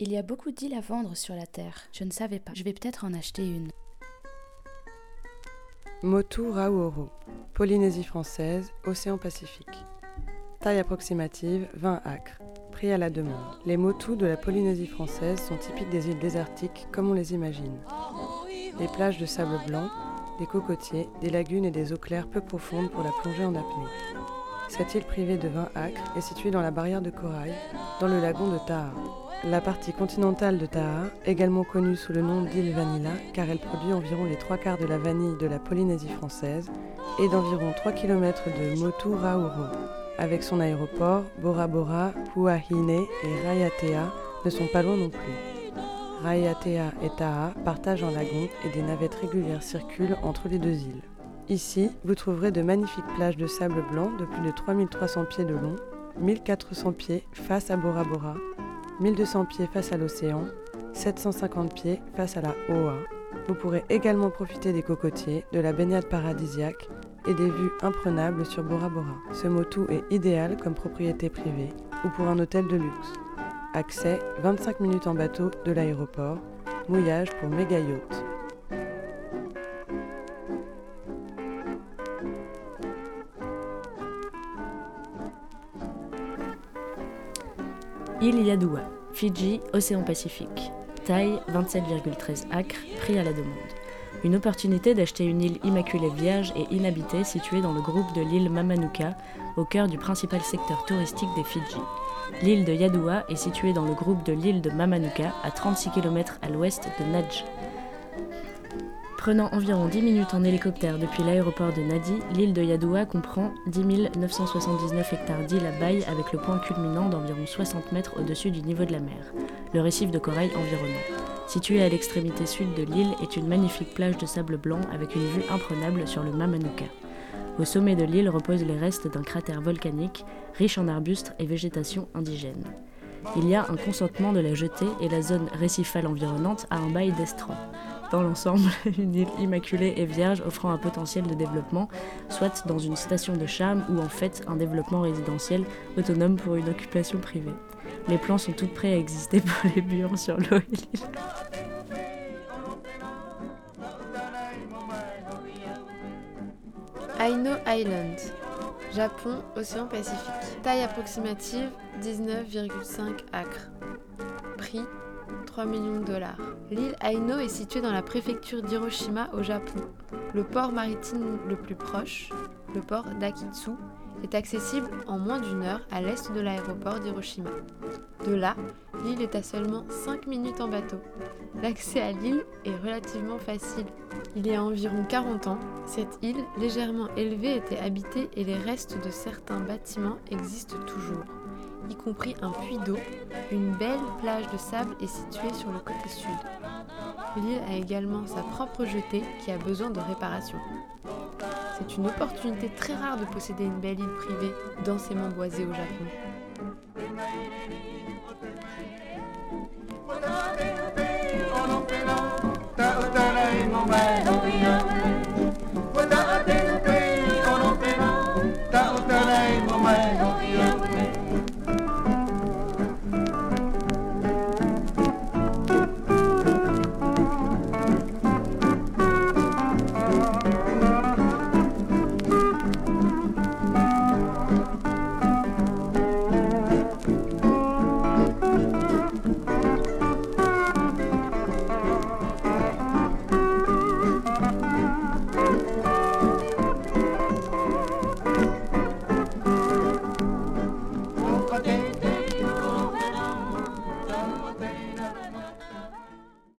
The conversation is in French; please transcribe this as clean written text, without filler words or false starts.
Il y a beaucoup d'îles à vendre sur la Terre. Je ne savais pas. Je vais peut-être en acheter une. Motu Raouoro, Polynésie française, Océan Pacifique. Taille approximative, 20 acres. Prix à la demande. Les motus de la Polynésie française sont typiques des îles désertiques comme on les imagine. Des plages de sable blanc, des cocotiers, des lagunes et des eaux claires peu profondes pour la plongée en apnée. Cette île privée de 20 acres est située dans la barrière de corail, dans le lagon de Tahaa. La partie continentale de Tahaa, également connue sous le nom d'île Vanilla, car elle produit environ les 3/4 de la vanille de la Polynésie française, est d'environ 3 km de Motu Rauru, avec son aéroport, Bora Bora, Pua Hine et Raiatea ne sont pas loin non plus. Raiatea et Tahaa partagent un lagon et des navettes régulières circulent entre les deux îles. Ici, vous trouverez de magnifiques plages de sable blanc de plus de 3300 pieds de long, 1400 pieds face à Bora Bora, 1200 pieds face à l'océan, 750 pieds face à la Hoa. Vous pourrez également profiter des cocotiers, de la baignade paradisiaque et des vues imprenables sur Bora Bora. Ce motu est idéal comme propriété privée ou pour un hôtel de luxe. Accès 25 minutes en bateau de l'aéroport, mouillage pour méga yacht. Île Yadua, Fidji, Océan Pacifique. Taille 27,13 acres, prix à la demande. Une opportunité d'acheter une île immaculée vierge et inhabitée située dans le groupe de l'île Mamanuca, au cœur du principal secteur touristique des Fidji. L'île de Yadua est située dans le groupe de l'île de Mamanuca, à 36 km à l'ouest de Nadi. Prenant environ 10 minutes en hélicoptère depuis l'aéroport de Nadi, l'île de Yadua comprend 10 979 hectares d'îles à bail avec le point culminant d'environ 60 mètres au-dessus du niveau de la mer, le récif de corail environnant. Située à l'extrémité sud de l'île est une magnifique plage de sable blanc avec une vue imprenable sur le Mamanuca. Au sommet de l'île reposent les restes d'un cratère volcanique riche en arbustes et végétation indigène. Il y a un consentement de la jetée et la zone récifale environnante a un bail d'estran. Dans l'ensemble, une île immaculée et vierge offrant un potentiel de développement, soit dans une station de charme ou en fait un développement résidentiel autonome pour une occupation privée. Les plans sont tout prêts à exister pour les buants sur l'eau et l'île. Aino Island, Japon, Océan Pacifique. Taille approximative 19,5 acres. Prix $3 millions. L'île Aino est située dans la préfecture d'Hiroshima au Japon. Le port maritime le plus proche, le port d'Akitsu, est accessible en moins d'1 heure à l'est de l'aéroport d'Hiroshima. De là, l'île est à seulement 5 minutes en bateau. L'accès à l'île est relativement facile. Il y a environ 40 ans, cette île légèrement élevée était habitée et les restes de certains bâtiments existent toujours, y compris un puits d'eau. Une belle plage de sable est située sur le côté sud. L'île a également sa propre jetée qui a besoin de réparation. C'est une opportunité très rare de posséder une belle île privée densément boisée au Japon.